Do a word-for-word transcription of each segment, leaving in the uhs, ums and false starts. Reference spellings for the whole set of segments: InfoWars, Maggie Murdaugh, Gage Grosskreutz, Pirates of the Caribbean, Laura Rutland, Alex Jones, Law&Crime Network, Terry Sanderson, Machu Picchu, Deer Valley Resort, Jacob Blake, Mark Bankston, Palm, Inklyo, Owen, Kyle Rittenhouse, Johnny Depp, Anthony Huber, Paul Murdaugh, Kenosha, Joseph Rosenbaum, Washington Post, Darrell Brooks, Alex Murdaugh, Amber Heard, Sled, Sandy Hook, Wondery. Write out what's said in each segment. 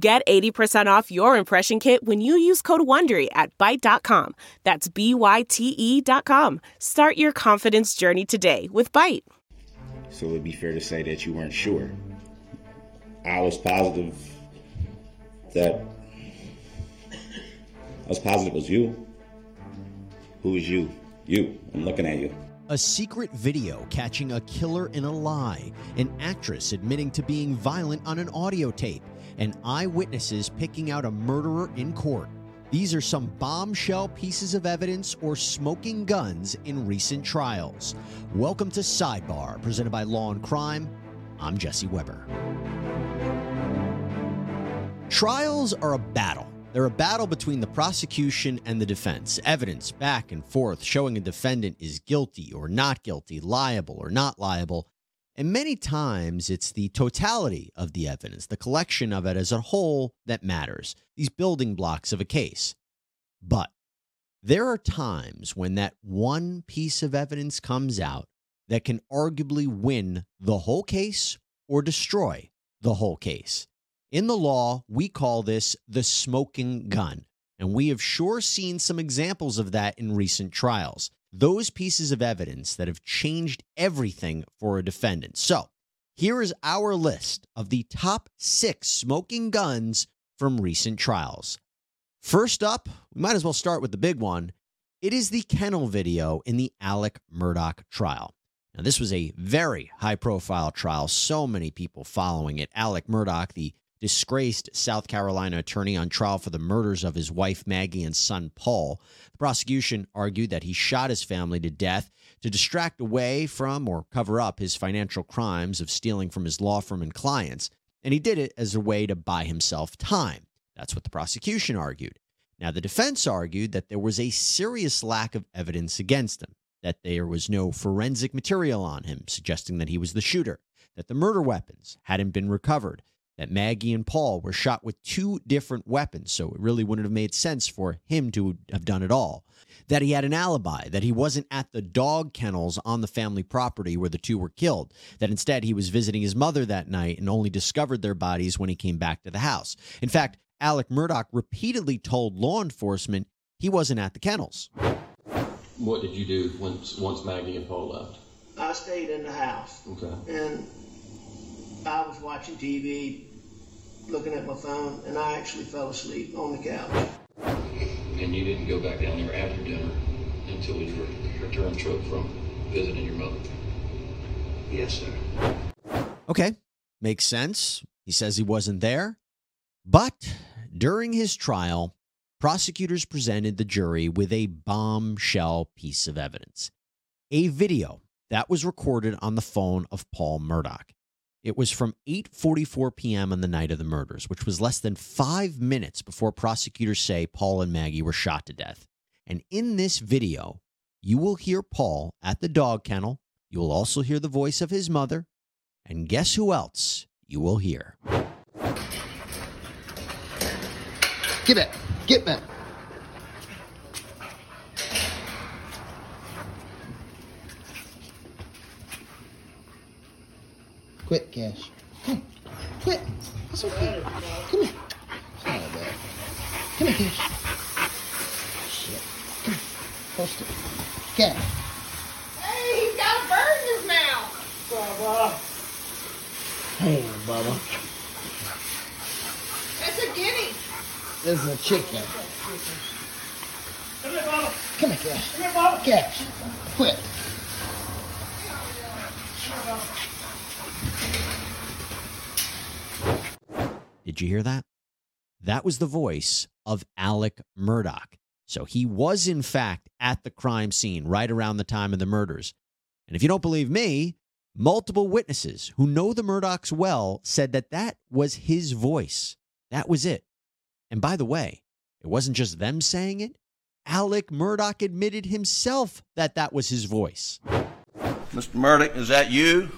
Get eighty percent off your impression kit when you use code WONDERY at Byte dot com. That's B Y T E dot com. Start your confidence journey today with Byte. So it would be fair to say that you weren't sure. I was positive that... I was positive it was you. Who is you? You. I'm looking at you. A secret video catching a killer in a lie, an actress admitting to being violent on an audio tape, and eyewitnesses picking out a murderer in court. These are some bombshell pieces of evidence or smoking guns in recent trials. Welcome to Sidebar, presented by Law and Crime. I'm Jesse Weber. Trials are a battle. They're a battle between the prosecution and the defense. Evidence back and forth showing a defendant is guilty or not guilty, liable or not liable. And many times it's the totality of the evidence, the collection of it as a whole that matters, these building blocks of a case. But there are times when that one piece of evidence comes out that can arguably win the whole case or destroy the whole case. In the law, we call this the smoking gun, and we have sure seen some examples of that in recent trials, those pieces of evidence that have changed everything for a defendant. So here is our list of the top six smoking guns from recent trials. First up, we might as well start with the big one. It is the kennel video in the Alex Murdaugh trial. Now, this was a very high-profile trial, so many people following it. Alex Murdaugh, the disgraced South Carolina attorney on trial for the murders of his wife, Maggie, and son, Paul. The prosecution argued that he shot his family to death to distract away from or cover up his financial crimes of stealing from his law firm and clients, and he did it as a way to buy himself time. That's what the prosecution argued. Now, the defense argued that there was a serious lack of evidence against him, that there was no forensic material on him suggesting that he was the shooter, that the murder weapons hadn't been recovered, that Maggie and Paul were shot with two different weapons, so it really wouldn't have made sense for him to have done it all, that he had an alibi, that he wasn't at the dog kennels on the family property where the two were killed, that instead he was visiting his mother that night and only discovered their bodies when he came back to the house. In fact, Alex Murdaugh repeatedly told law enforcement he wasn't at the kennels. What did you do once, once Maggie and Paul left? I stayed in the house. Okay. And I was watching T V, looking at my phone, and I actually fell asleep on the couch. And you didn't go back down there after dinner until your return trip from visiting your mother? Yes, sir. Okay, makes sense. He says he wasn't there. But during his trial, prosecutors presented the jury with a bombshell piece of evidence, a video that was recorded on the phone of Paul Murdaugh. It was from eight forty-four p.m. on the night of the murders, which was less than five minutes before prosecutors say Paul and Maggie were shot to death. And in this video, you will hear Paul at the dog kennel. You will also hear the voice of his mother. And guess who else you will hear? Get back. Get back. Quick, Cash. Come. Quick. That's okay. Come here. Come here, Come here, Cash. Shit. Come here. Post it. Cash. Hey, he's got a bird in his mouth. Bubba. Hey, Bubba. That's a guinea. This is a chicken. Come here, Bubba. Come here, Cash. Come here, Bubba. Cash. Quick. Did you hear that? That was the voice of Alex Murdaugh. So he was, in fact, at the crime scene right around the time of the murders. And if you don't believe me, multiple witnesses who know the Murdaughs well said that that was his voice. That was it. And by the way, it wasn't just them saying it. Alex Murdaugh admitted himself that that was his voice. Mister Murdaugh, is that you?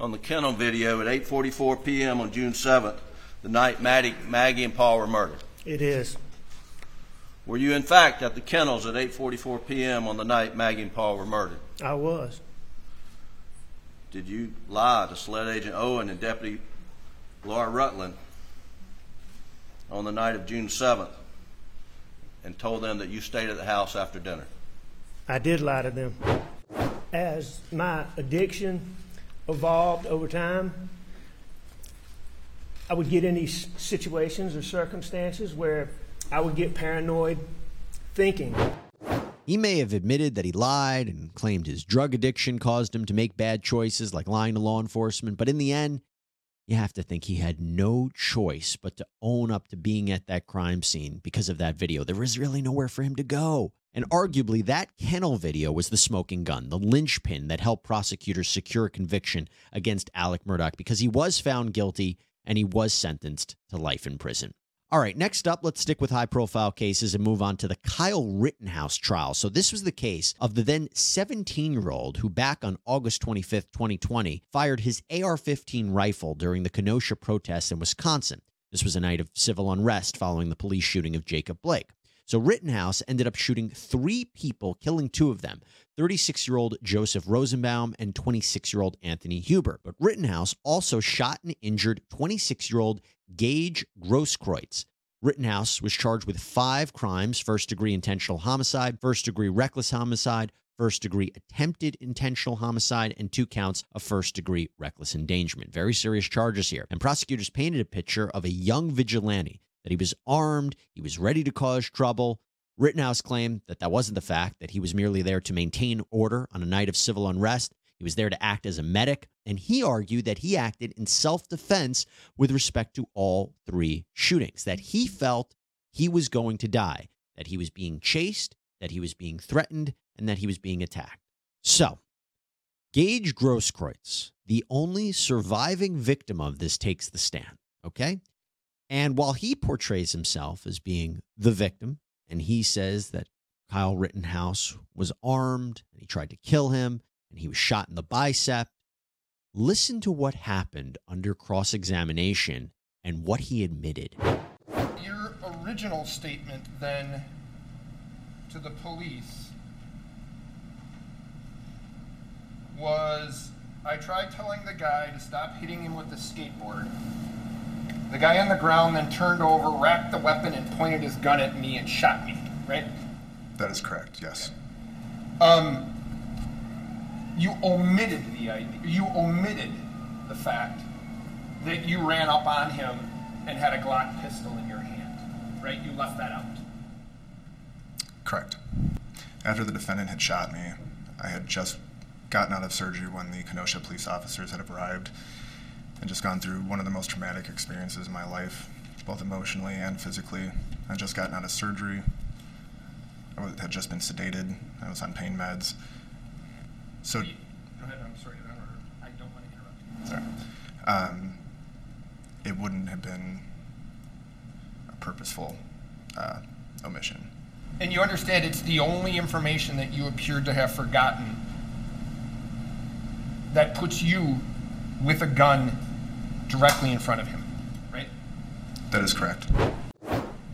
On the kennel video at eight forty-four p.m. on June seventh, the night Maddie, Maggie and Paul were murdered. It is. Were you, in fact, at the kennels at eight forty-four p.m. on the night Maggie and Paul were murdered? I was. Did you lie to Sled Agent Owen and Deputy Laura Rutland on the night of June seventh and told them that you stayed at the house after dinner? I did lie to them. As my addiction evolved over time, I would get in these situations or circumstances where I would get paranoid thinking. He may have admitted that he lied and claimed his drug addiction caused him to make bad choices like lying to law enforcement, but in the end, you have to think he had no choice but to own up to being at that crime scene because of that video. There was really nowhere for him to go. And arguably, that kennel video was the smoking gun, the linchpin that helped prosecutors secure conviction against Alex Murdaugh because he was found guilty and he was sentenced to life in prison. All right, next up, let's stick with high-profile cases and move on to the Kyle Rittenhouse trial. So this was the case of the then seventeen-year-old who, back on August twenty-fifth, twenty twenty, fired his A R fifteen rifle during the Kenosha protests in Wisconsin. This was a night of civil unrest following the police shooting of Jacob Blake. So Rittenhouse ended up shooting three people, killing two of them, thirty-six-year-old Joseph Rosenbaum and twenty-six-year-old Anthony Huber. But Rittenhouse also shot and injured twenty-six-year-old Gage Grosskreutz. Rittenhouse was charged with five crimes: first-degree intentional homicide, first-degree reckless homicide, first-degree attempted intentional homicide, and two counts of first-degree reckless endangerment. Very serious charges here. And prosecutors painted a picture of a young vigilante, that he was armed, he was ready to cause trouble. Rittenhouse claimed that that wasn't the fact, that he was merely there to maintain order on a night of civil unrest. He was there to act as a medic, and he argued that he acted in self-defense with respect to all three shootings, that he felt he was going to die, that he was being chased, that he was being threatened, and that he was being attacked. So, Gage Grosskreutz, the only surviving victim of this, takes the stand, okay? And while he portrays himself as being the victim, and he says that Kyle Rittenhouse was armed, and he tried to kill him, and he was shot in the bicep, listen to what happened under cross-examination and what he admitted. Your original statement then to the police was, I tried telling the guy to stop hitting him with the skateboard. The guy on the ground then turned over, racked the weapon, and pointed his gun at me and shot me, right? That is correct, yes. Um, you omitted the idea, you omitted the fact that you ran up on him and had a Glock pistol in your hand, right? You left that out. Correct. After the defendant had shot me, I had just gotten out of surgery when the Kenosha police officers had arrived, and just gone through one of the most traumatic experiences in my life, both emotionally and physically. I'd just gotten out of surgery. I was, had just been sedated. I was on pain meds. So, Wait, go ahead. I'm sorry. I don't want to interrupt you. Sorry. Um, it wouldn't have been a purposeful uh, omission. And you understand it's the only information that you appeared to have forgotten that puts you with a gun directly in front of him, right? That is correct.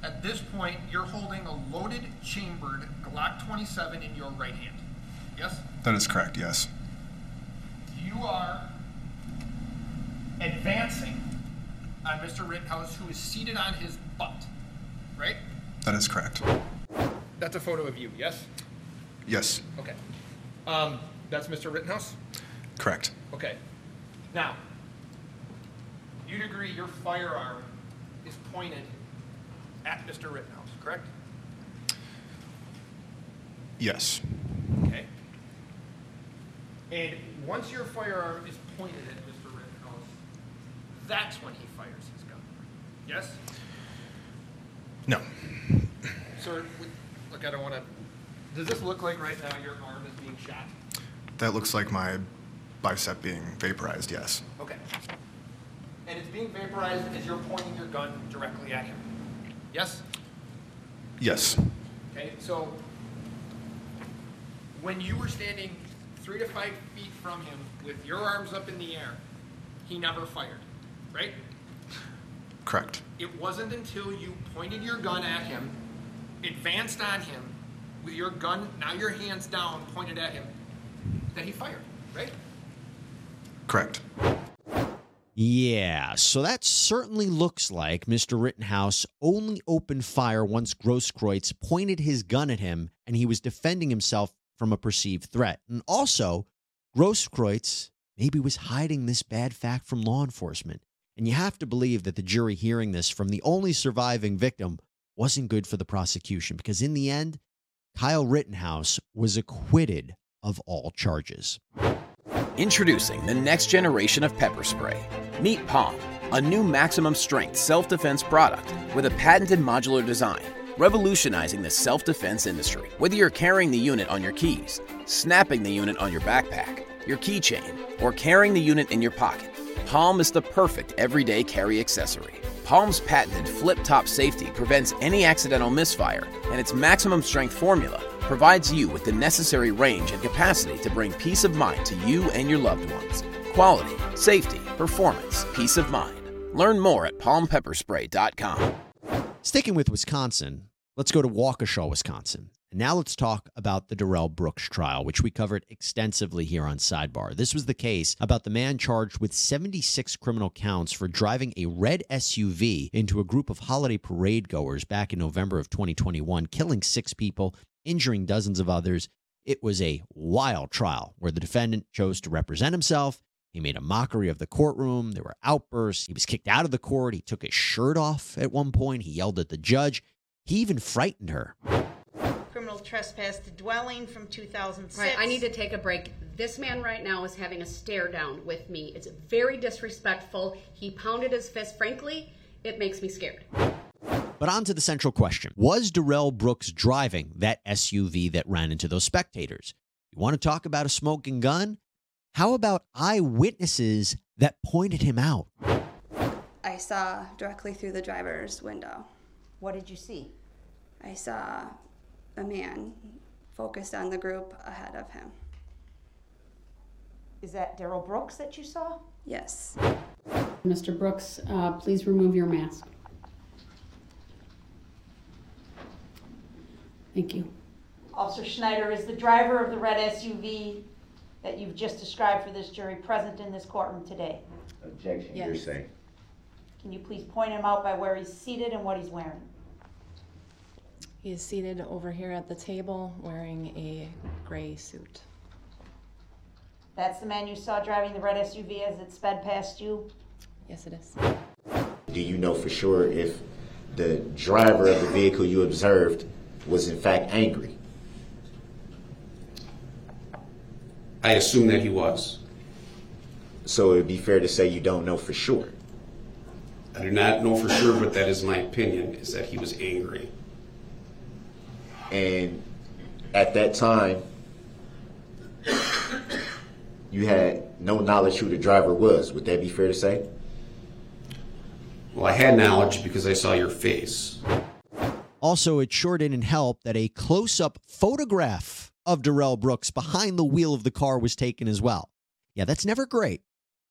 At this point, you're holding a loaded, chambered Glock twenty-seven in your right hand, yes? That is correct, yes. You are advancing on Mister Rittenhouse, who is seated on his butt, right? That is correct. That's a photo of you, yes? Yes. Okay. Um, that's Mister Rittenhouse? Correct. Okay. Now, you'd agree your firearm is pointed at Mister Rittenhouse, correct? Yes. Okay. And once your firearm is pointed at Mister Rittenhouse, that's when he fires his gun. Yes? No. Sir, look, I don't want to... Does this look like right now your arm is being shot? That looks like my bicep being vaporized, yes. Okay. And it's being vaporized as you're pointing your gun directly at him. Yes? Yes. Okay, so when you were standing three to five feet from him with your arms up in the air, he never fired, right? Correct. It wasn't until you pointed your gun at him, advanced on him, with your gun, now your hands down, pointed at him, that he fired, right? Correct. Yeah, so that certainly looks like Mister Rittenhouse only opened fire once Grosskreutz pointed his gun at him and he was defending himself from a perceived threat. And also, Grosskreutz maybe was hiding this bad fact from law enforcement. And you have to believe that the jury hearing this from the only surviving victim wasn't good for the prosecution, because in the end, Kyle Rittenhouse was acquitted of all charges. Introducing the next generation of pepper spray. Meet Palm, a new maximum strength self-defense product with a patented modular design, revolutionizing the self-defense industry. Whether you're carrying the unit on your keys, snapping the unit on your backpack, your keychain, or carrying the unit in your pocket, Palm is the perfect everyday carry accessory. Palm's patented flip-top safety prevents any accidental misfire, and its maximum strength formula provides you with the necessary range and capacity to bring peace of mind to you and your loved ones. Quality, safety, performance, peace of mind. Learn more at palm pepper spray dot com. Sticking with Wisconsin, let's go to Waukesha, Wisconsin. And now let's talk about the Darrell Brooks trial, which we covered extensively here on Sidebar. This was the case about the man charged with seventy-six criminal counts for driving a red S U V into a group of holiday parade goers back in November of twenty twenty-one, killing six people, injuring dozens of others. It was a wild trial where the defendant chose to represent himself. He made a mockery of the courtroom. There were outbursts. He was kicked out of the court. He took his shirt off at one point. He yelled at the judge. He even frightened her. Criminal trespass to dwelling from two thousand six. All right, I need to take a break. This man right now is having a stare down with me. It's very disrespectful. He pounded his fist. Frankly, it makes me scared. But on to the central question. Was Darrell Brooks driving that S U V that ran into those spectators? You want to talk about a smoking gun? How about eyewitnesses that pointed him out? I saw directly through the driver's window. What did you see? I saw a man focused on the group ahead of him. Is that Darrell Brooks that you saw? Yes. Mister Brooks, uh, please remove your mask. Thank you. Officer Schneider, is the driver of the red S U V that you've just described for this jury present in this courtroom today? Objection, yes. You're saying. Can you please point him out by where he's seated and what he's wearing? He is seated over here at the table wearing a gray suit. That's the man you saw driving the red S U V as it sped past you? Yes, it is. Do you know for sure if the driver of the vehicle you observed was in fact angry? I assume that he was. So it would be fair to say you don't know for sure? I do not know for sure, but that is my opinion, is that he was angry. And at that time, you had no knowledge who the driver was. Would that be fair to say? Well, I had knowledge because I saw your face. Also, it sure didn't help that a close-up photograph of Darrell Brooks behind the wheel of the car was taken as well. Yeah, that's never great.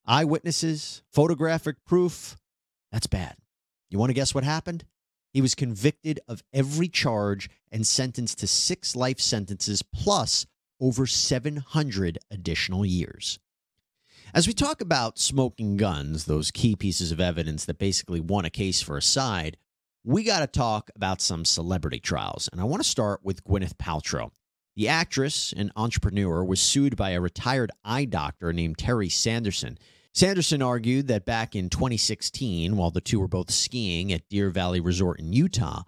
Eyewitnesses, photographic proof, that's bad. You want to guess what happened? He was convicted of every charge and sentenced to six life sentences plus over seven hundred additional years. As we talk about smoking guns, those key pieces of evidence that basically won a case for a side, we got to talk about some celebrity trials, and I want to start with Gwyneth Paltrow. The actress and entrepreneur was sued by a retired eye doctor named Terry Sanderson. Sanderson argued that back in twenty sixteen, while the two were both skiing at Deer Valley Resort in Utah,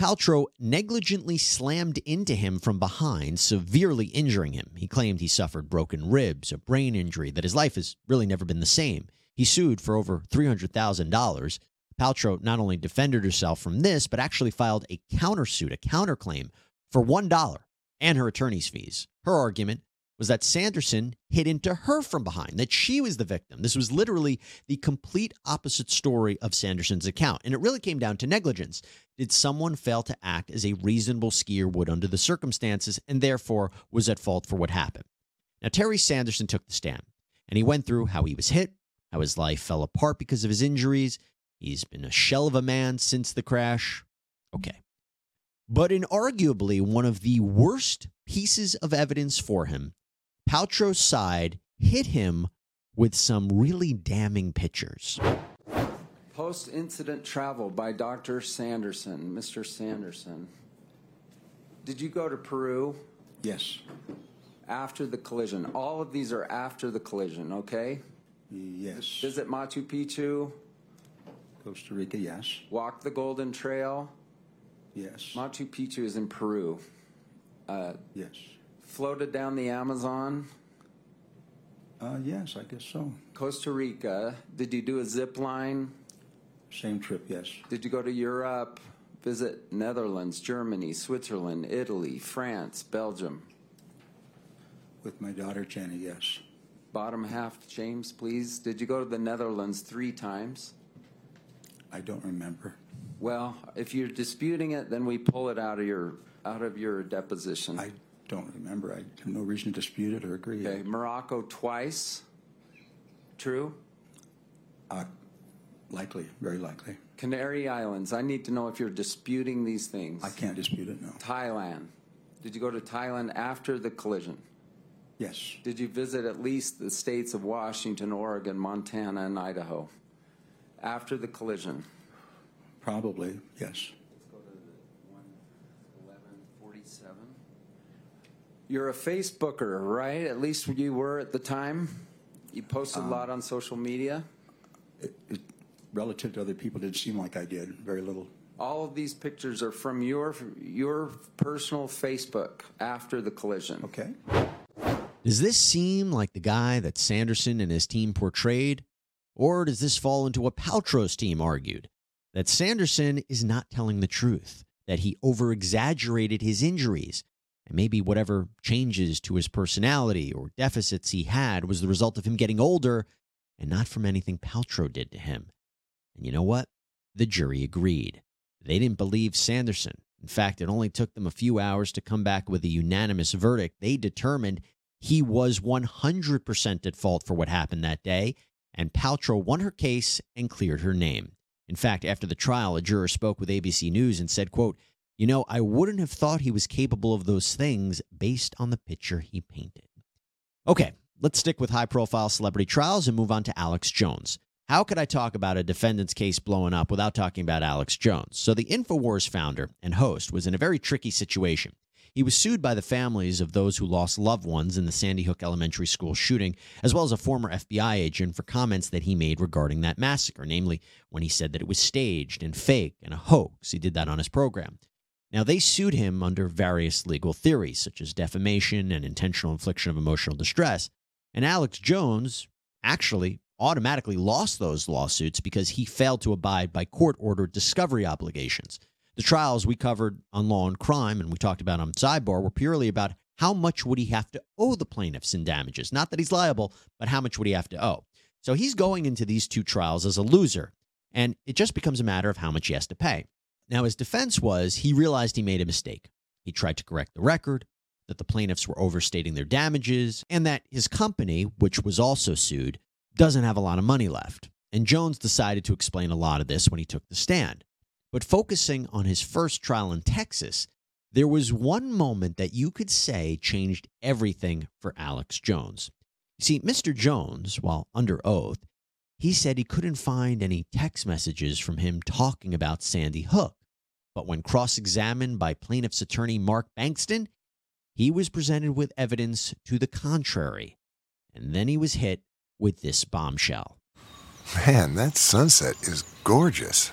Paltrow negligently slammed into him from behind, severely injuring him. He claimed he suffered broken ribs, a brain injury, that his life has really never been the same. He sued for over three hundred thousand dollars. Paltrow not only defended herself from this, but actually filed a countersuit, a counterclaim, for one dollar and her attorney's fees. Her argument was that Sanderson hit into her from behind, that she was the victim. This was literally the complete opposite story of Sanderson's account. And it really came down to negligence. Did someone fail to act as a reasonable skier would under the circumstances and therefore was at fault for what happened? Now, Terry Sanderson took the stand and he went through how he was hit, how his life fell apart because of his injuries. He's been a shell of a man since the crash. Okay. But in arguably one of the worst pieces of evidence for him, Paltrow's side hit him with some really damning pictures. Post-incident travel by Doctor Sanderson. Mister Sanderson, did you go to Peru? Yes. After the collision. All of these are after the collision, okay? Yes. Visit Machu Picchu? Costa Rica, yes. Walk the Golden Trail? Yes. Machu Picchu is in Peru. Uh, yes. Floated down the Amazon? Uh, yes, I guess so. Costa Rica. Did you do a zip line? Same trip, yes. Did you go to Europe? Visit Netherlands, Germany, Switzerland, Italy, France, Belgium? With my daughter, Jenny, yes. Bottom half, James, please. Did you go to the Netherlands three times? I don't remember. Well, if you're disputing it, then we pull it out of your out of your deposition. I don't remember. I have no reason to dispute it or agree. Okay, Morocco twice. True? Uh, likely, very likely. Canary Islands. I need to know if you're disputing these things. I can't dispute it, no. Thailand. Did you go to Thailand after the collision? Yes. Did you visit at least the states of Washington, Oregon, Montana, and Idaho? After the collision? Probably, yes. Let's go to the one eleven forty-seven. You're a Facebooker, right? At least you were at the time. You posted um, a lot on social media. It, it, relative to other people, it didn't seem like I did. Very little. All of these pictures are from your your personal Facebook after the collision. Okay. Does this seem like the guy that Sanderson and his team portrayed? Or does this fall into what Paltrow's team argued? That Sanderson is not telling the truth, that he over-exaggerated his injuries, and maybe whatever changes to his personality or deficits he had was the result of him getting older and not from anything Paltrow did to him. And you know what? The jury agreed. They didn't believe Sanderson. In fact, it only took them a few hours to come back with a unanimous verdict. They determined he was one hundred percent at fault for what happened that day, and Paltrow won her case and cleared her name. In fact, after the trial, a juror spoke with A B C News and said, quote, "You know, I wouldn't have thought he was capable of those things based on the picture he painted." Okay, let's stick with high-profile celebrity trials and move on to Alex Jones. How could I talk about a defendant's case blowing up without talking about Alex Jones? So the InfoWars founder and host was in a very tricky situation. He was sued by the families of those who lost loved ones in the Sandy Hook Elementary School shooting, as well as a former F B I agent for comments that he made regarding that massacre, namely when he said that it was staged and fake and a hoax. He did that on his program. Now, they sued him under various legal theories, such as defamation and intentional infliction of emotional distress. And Alex Jones actually automatically lost those lawsuits because he failed to abide by court-ordered discovery obligations. The trials we covered on Law and Crime and we talked about on Sidebar were purely about how much would he have to owe the plaintiffs in damages. Not that he's liable, but how much would he have to owe? So he's going into these two trials as a loser, and it just becomes a matter of how much he has to pay. Now, his defense was he realized he made a mistake. He tried to correct the record, that the plaintiffs were overstating their damages, and that his company, which was also sued, doesn't have a lot of money left. And Jones decided to explain a lot of this when he took the stand. But focusing on his first trial in Texas, there was one moment that you could say changed everything for Alex Jones. You see, Mister Jones, while under oath, he said he couldn't find any text messages from him talking about Sandy Hook. But when cross-examined by plaintiff's attorney Mark Bankston, he was presented with evidence to the contrary. And then he was hit with this bombshell. Man, that sunset is gorgeous.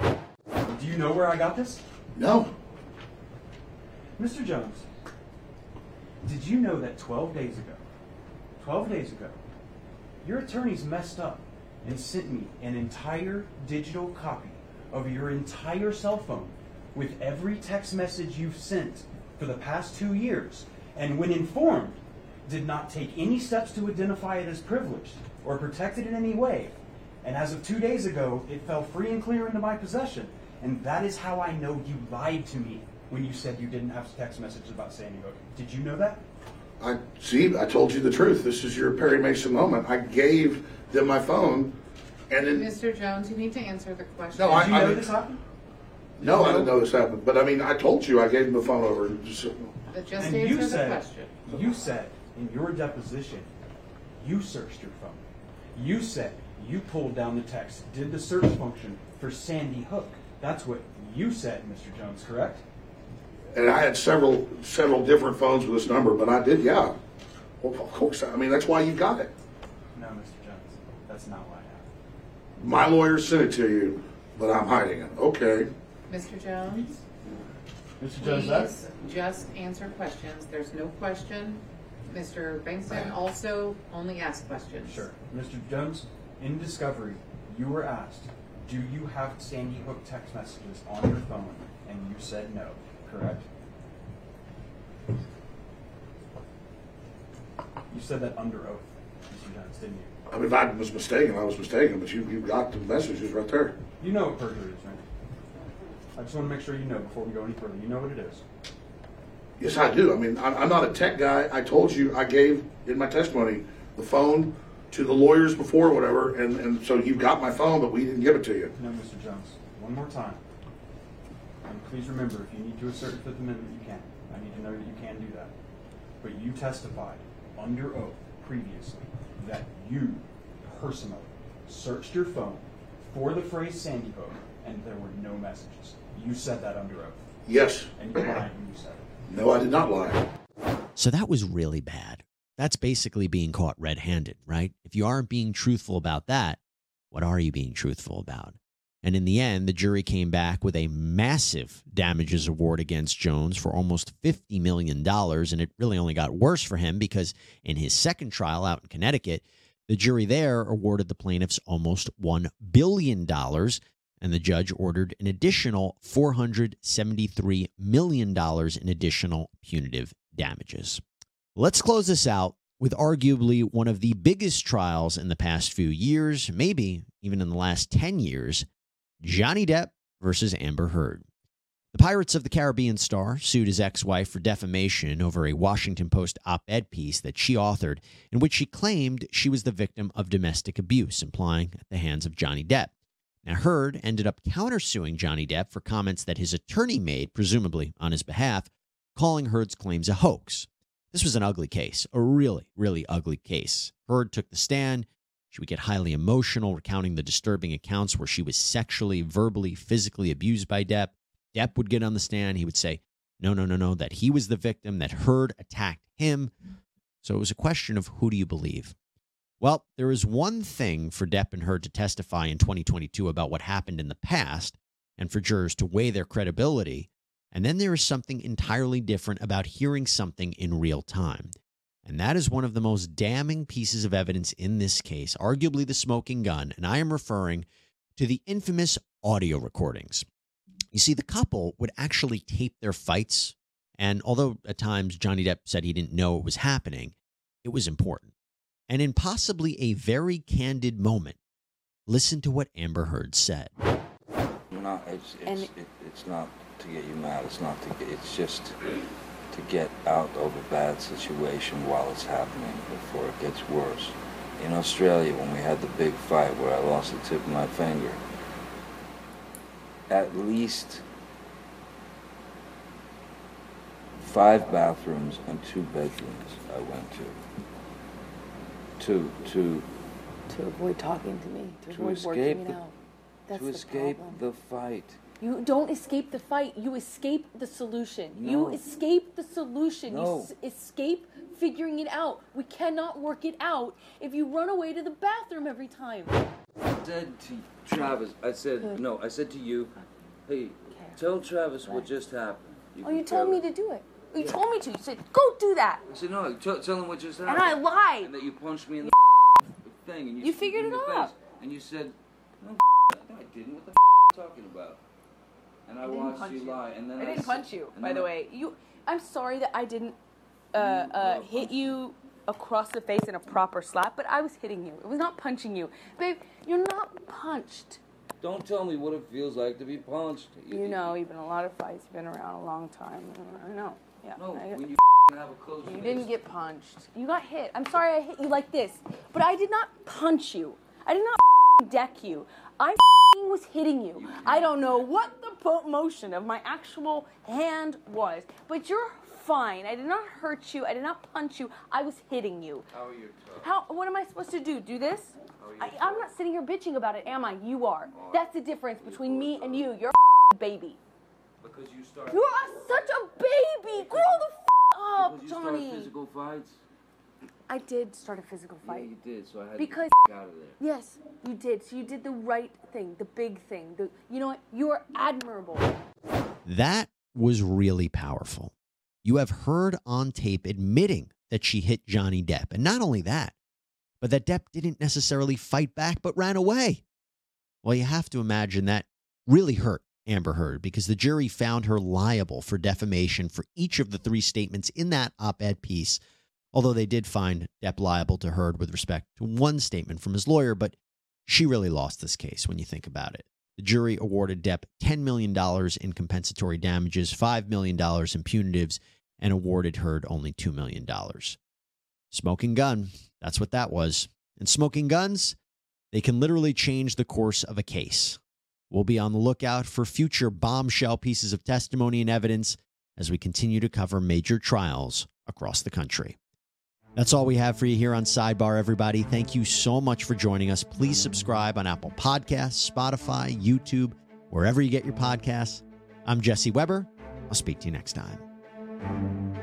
Do you know where I got this? No. Mister Jones, did you know that twelve days ago, twelve days ago, your attorneys messed up and sent me an entire digital copy of your entire cell phone with every text message you've sent for the past two years, and when informed, did not take any steps to identify it as privileged or protect it in any way. And as of two days ago, it fell free and clear into my possession. And that is how I know you lied to me when you said you didn't have text messages about Sandy Hook. Did you know that? I see, I told you the truth. This is your Perry Mason moment. I gave them my phone, and then... Mister Jones, you need to answer the question. No, I, Did you I, know I, this happened? No, no, I didn't know this happened. But I mean, I told you I gave them the phone over. And just, but just and answer you the said, question. You said in your deposition, you searched your phone. You said you pulled down the text, did the search function for Sandy Hook. That's what you said, Mister Jones, correct? And I had several several different phones with this number, but I did, yeah. Well, of course, I mean, that's why you got it. No, Mister Jones, that's not why I have it. My lawyer sent it to you, but I'm hiding it. Okay. Mister Jones? Mister Jones, that's... just answer questions. There's no question. Mister Bankston also only asks questions. Sure. Mister Jones, in discovery, you were asked, do you have Sandy Hook text messages on your phone? And you said no, correct? You said that under oath, Mister Jones, didn't you? I mean, if I was mistaken, I was mistaken, but you, you got the messages right there. You know what perjury is, right? I just want to make sure you know before we go any further. You know what it is. Yes, I do. I mean, I'm not a tech guy. I told you I gave, in my testimony, the phone to the lawyers before or whatever, and, and so you got my phone, but we didn't give it to you. No, Mister Jones. One more time. And please remember, if you need to assert the Fifth Amendment, you can. I need to know that you can do that. But you testified under oath previously that you personally searched your phone for the phrase Sandy Hook, and there were no messages. You said that under oath. Yes. And you lied when you said it. No, I did not lie. So that was really bad. That's basically being caught red-handed, right? If you aren't being truthful about that, what are you being truthful about? And in the end, the jury came back with a massive damages award against Jones for almost fifty million dollars, and it really only got worse for him because in his second trial out in Connecticut, the jury there awarded the plaintiffs almost one billion dollars, and the judge ordered an additional four hundred seventy-three million dollars in additional punitive damages. Let's close this out with arguably one of the biggest trials in the past few years, maybe even in the last ten years, Johnny Depp versus Amber Heard. The Pirates of the Caribbean star sued his ex-wife for defamation over a Washington Post op-ed piece that she authored in which she claimed she was the victim of domestic abuse, implying at the hands of Johnny Depp. Now, Heard ended up countersuing Johnny Depp for comments that his attorney made, presumably on his behalf, calling Heard's claims a hoax. This was an ugly case, a really, really ugly case. Heard took the stand. She would get highly emotional, recounting the disturbing accounts where she was sexually, verbally, physically abused by Depp. Depp would get on the stand. He would say, no, no, no, no, that he was the victim, that Heard attacked him. So it was a question of who do you believe? Well, there is one thing for Depp and Heard to testify in twenty twenty-two about what happened in the past and for jurors to weigh their credibility, and then there is something entirely different about hearing something in real time. And that is one of the most damning pieces of evidence in this case, arguably the smoking gun, and I am referring to the infamous audio recordings. You see, the couple would actually tape their fights, and although at times Johnny Depp said he didn't know it was happening, it was important. And in possibly a very candid moment, listen to what Amber Heard said. No, it's it's, it, it's not to get you mad. It's not to get. It's just to get out of a bad situation while it's happening before it gets worse. in Australia when we had the big fight where I lost the tip of my finger. At least five bathrooms and two bedrooms I went to. To, to, to avoid talking to me, to, to avoid working out. That's to the escape problem. the fight. You don't escape the fight. You escape the solution. No. You escape the solution. No. You escape figuring it out. We cannot work it out if you run away to the bathroom every time. I said to Travis, I said, Good. no, I said to you, hey, okay. tell Travis right. what just happened. You oh, you told me it. to do it. You yeah. told me to. You said, go do that. I said, no, tell, tell him what just happened. And I lied. And that you punched me in the yeah. thing. And you, you figured it out. And you said, no, no, I didn't. What the f*** are you talking about? And I, I watched you, you lie, and then I, I didn't punch you. By the I, way, you. I'm sorry that I didn't uh, uh, hit you across the face in a proper slap, but I was hitting you. It was not punching you, babe. You're not punched. Don't tell me what it feels like to be punched. You, you know, you've been in a lot of fights. You've been around a long time. I know. Yeah. No, I, when you have a close. You face. didn't get punched. You got hit. I'm sorry I hit you like this, but I did not punch you. I did not deck you. I was hitting you. you I don't know what the motion of my actual hand was, but you're fine. I did not hurt you. I did not punch you. I was hitting you. How are you? How? What am I supposed to do? Do this? I, I'm not sitting here bitching about it, am I? You are. are That's the difference between me and you. You're a baby. Because you start. You are such a baby. Grow the f up, Johnny. You start physical fights. I did start a physical fight. Yeah, you did, so I had because, to get out of there. Yes, you did. So you did the right thing, the big thing. The, you know what? You are admirable. That was really powerful. You have Heard on tape admitting that she hit Johnny Depp. And not only that, but that Depp didn't necessarily fight back but ran away. Well, you have to imagine that really hurt Amber Heard because the jury found her liable for defamation for each of the three statements in that op-ed piece. Although they did find Depp liable to Heard with respect to one statement from his lawyer, but she really lost this case when you think about it. The jury awarded Depp ten million dollars in compensatory damages, five million dollars in punitives, and awarded Heard only two million dollars. Smoking gun, that's what that was. And smoking guns, they can literally change the course of a case. We'll be on the lookout for future bombshell pieces of testimony and evidence as we continue to cover major trials across the country. That's all we have for you here on Sidebar, everybody. Thank you so much for joining us. Please subscribe on Apple Podcasts, Spotify, YouTube, wherever you get your podcasts. I'm Jesse Weber. I'll speak to you next time.